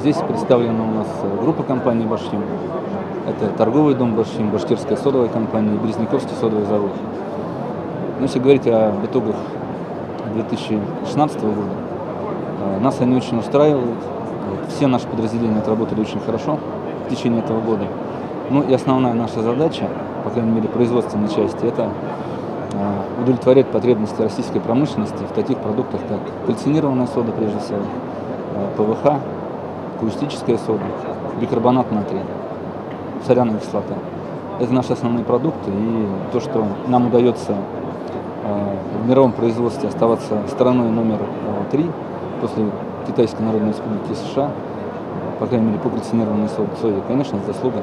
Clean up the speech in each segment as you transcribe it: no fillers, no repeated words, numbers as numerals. Здесь представлена у нас группа компаний «Башким». Это торговый дом «Башким», Башкирская содовая компания, Березниковский содовый завод. Но если говорить об итогах 2016 года, нас они очень устраивают. Все наши подразделения отработали очень хорошо в течение этого года. Ну и основная наша задача, по крайней мере производственной части, это удовлетворять потребности российской промышленности в таких продуктах, как кальцинированная сода, прежде всего, ПВХ, каустическая сода, бикарбонат натрия, соляная кислота. Это наши основные продукты, и то, что нам удается в мировом производстве оставаться страной номер 3 после Китайской Народной Республики США, по крайней мере, по кальцинированной соде, конечно, заслуга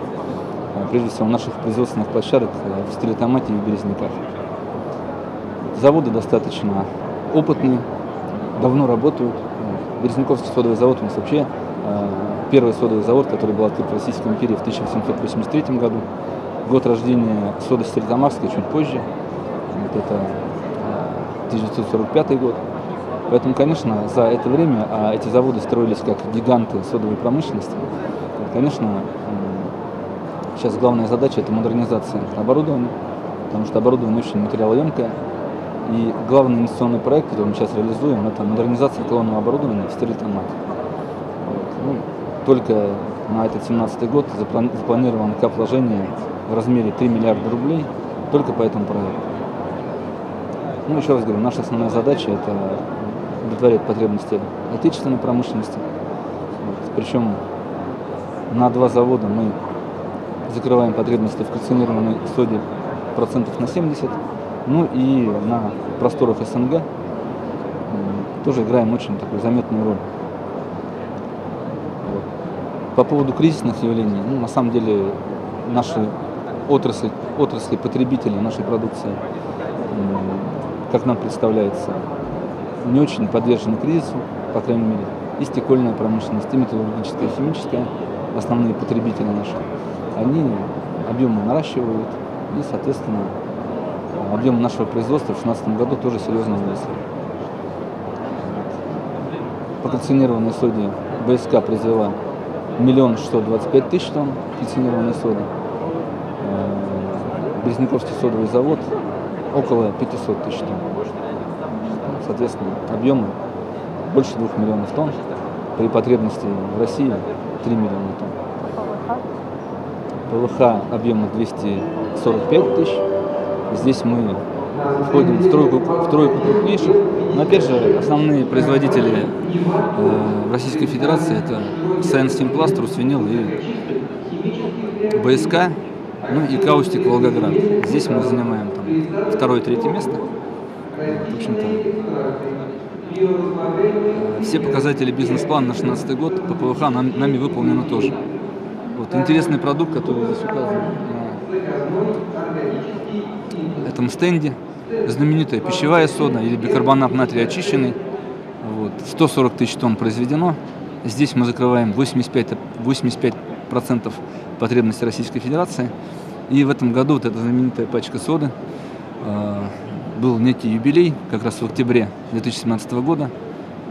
прежде всего наших производственных площадок в Стерлитамаке и в Березниках. Заводы достаточно опытные, давно работают. Березниковский содовый завод у нас вообще первый содовый завод, который был открыт в Российской империи в 1883 году. Год рождения соды Стерлитамакской чуть позже, вот это 1945 год. Поэтому, конечно, за это время, а эти заводы строились как гиганты содовой промышленности, конечно, сейчас главная задача – это модернизация оборудования, потому что оборудование очень материалоемкое. И главный инвестиционный проект, который мы сейчас реализуем, это модернизация колонного оборудования в Стерлитамаке. Вот. Ну, только на этот 2017 год запланировано капвложение в размере 3 миллиарда рублей только по этому проекту. Ну, еще раз говорю, наша основная задача – это удовлетворять потребности отечественной промышленности. Вот. Причем на два завода мы закрываем потребности в кальцинированной соде процентов на 70%. Ну и на просторах СНГ тоже играем очень такую заметную роль. Вот. По поводу кризисных явлений, ну, на самом деле наши отрасли потребителей нашей продукции, как нам представляется, не очень подвержены кризису, по крайней мере, и стекольная промышленность, и металлургическая, и химическая, основные потребители наши, они объемы наращивают и, соответственно, объем нашего производства в 2016 году тоже серьезно выросли. По кальцинированной соде БСК произвела 1 625 000 тонн кальцинированной соды. Березниковский содовый завод около 500 000 тонн. Соответственно, объемы больше 2 миллионов тонн. При потребности в России 3 миллиона тонн. ПВХ объема 245 000. Здесь мы входим в тройку крупнейших. Но опять же, основные производители в Российской Федерации это Сайенс Тимпласт, Русвинил и БСК, ну и Каустик Волгоград. Здесь мы занимаем там, 2-3 место. В общем-то, все показатели бизнес-плана на 2016 год по ПВХ нами выполнены тоже. Вот интересный продукт, который здесь указан. На этом стенде знаменитая пищевая сода или бикарбонат натрия очищенный. Вот, 140 000 тонн произведено. Здесь мы закрываем 85% потребностей Российской Федерации. И в этом году вот эта знаменитая пачка соды. Был некий юбилей, как раз в октябре 2017 года,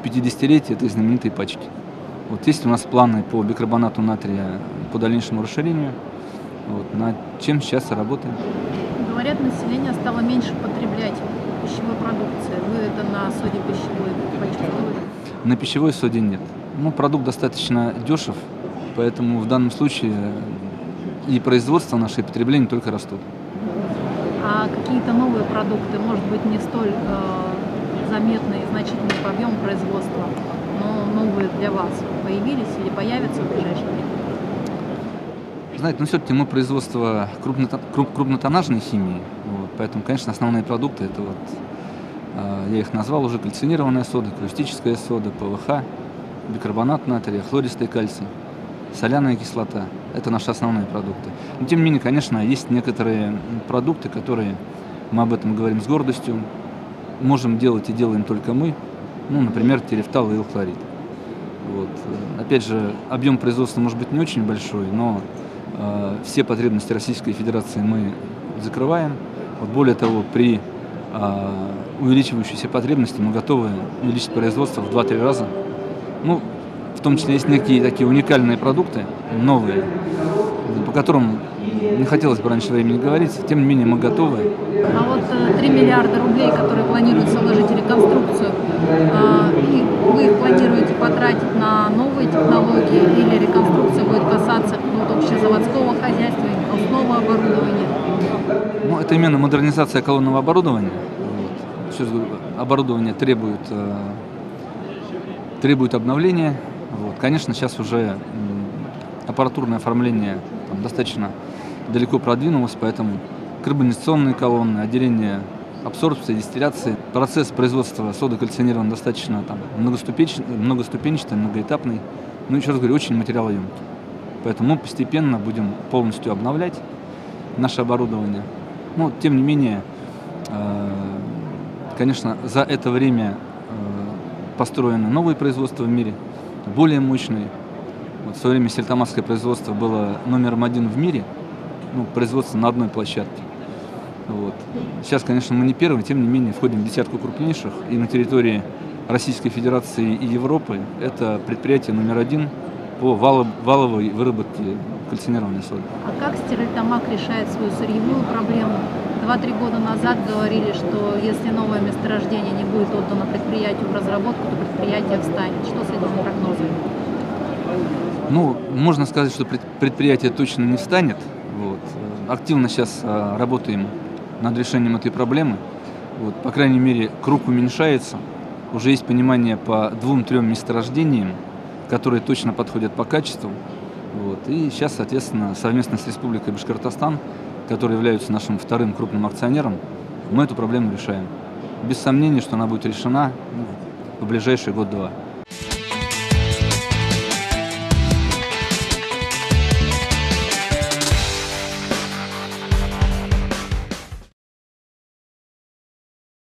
50-летие этой знаменитой пачки. Вот есть у нас планы по бикарбонату натрия по дальнейшему расширению. Вот, над чем сейчас работаем? Говорят, население стало меньше потреблять пищевой продукции. Вы это на соде пищевой почувствовали? На пищевой соде нет. Ну, продукт достаточно дешев, поэтому в данном случае и производство наше, и потребление только растут. А какие-то новые продукты, может быть, не столь заметные и значительные по объему производства, но новые для вас появились или появятся в ближайшее время? Знаете, ну все-таки мы производство крупнотоннажной химии, вот, поэтому, конечно, основные продукты, это вот, я их назвал уже, кальцинированная сода, каустическая сода, ПВХ, бикарбонат натрия, хлористый кальций, соляная кислота. Это наши основные продукты. Но, тем не менее, конечно, есть некоторые продукты, которые, мы об этом говорим с гордостью, можем делать и делаем только мы, ну, например, терефталоилхлорид. Вот. Опять же, объем производства может быть не очень большой, но все потребности Российской Федерации мы закрываем. Вот более того, при увеличивающейся потребности мы готовы увеличить производство в 2-3 раза. Ну, в том числе есть некие такие уникальные продукты, новые, по которым не хотелось бы раньше времени говорить, тем не менее мы готовы. А вот 3 миллиарда рублей, которые планируется вложить в реконструкцию, и вы их планируете потратить на новые технологии или реконструкция будет касаться общезаводского хозяйства и колонного оборудования? Ну, это именно модернизация колонного оборудования. Сейчас оборудование требует обновления. Конечно, сейчас уже аппаратурное оформление достаточно далеко продвинулось, поэтому карбонизационные колонны, отделение абсорбции, дистилляции. Процесс производства соды кальцинированной достаточно многоступенчатый, многоэтапный. Ну, еще раз говорю, очень материалоемкий. Поэтому мы постепенно будем полностью обновлять наше оборудование. Но, тем не менее, конечно, за это время построены новые производства в мире, более мощные. В свое время стерлитамакское производство было номером 1 в мире, производство на одной площадке. Сейчас, конечно, мы не первые, тем не менее, входим в десятку крупнейших. И на территории Российской Федерации и Европы это предприятие номер 1 по валовой выработке кальцинированной соды. А как Стерлитамак решает свою сырьевую проблему? 2-3 года назад говорили, что если новое месторождение не будет отдано предприятию в разработку, то предприятие встанет. Что с этим прогнозом? Можно сказать, что предприятие точно не встанет. Активно сейчас работаем над решением этой проблемы. По крайней мере, круг уменьшается. Уже есть понимание по 2-3 месторождениям, которые точно подходят по качеству. И сейчас, соответственно, совместно с Республикой Башкортостан, которые являются нашим вторым крупным акционером, мы эту проблему решаем. Без сомнения, что она будет решена в ближайший год-два.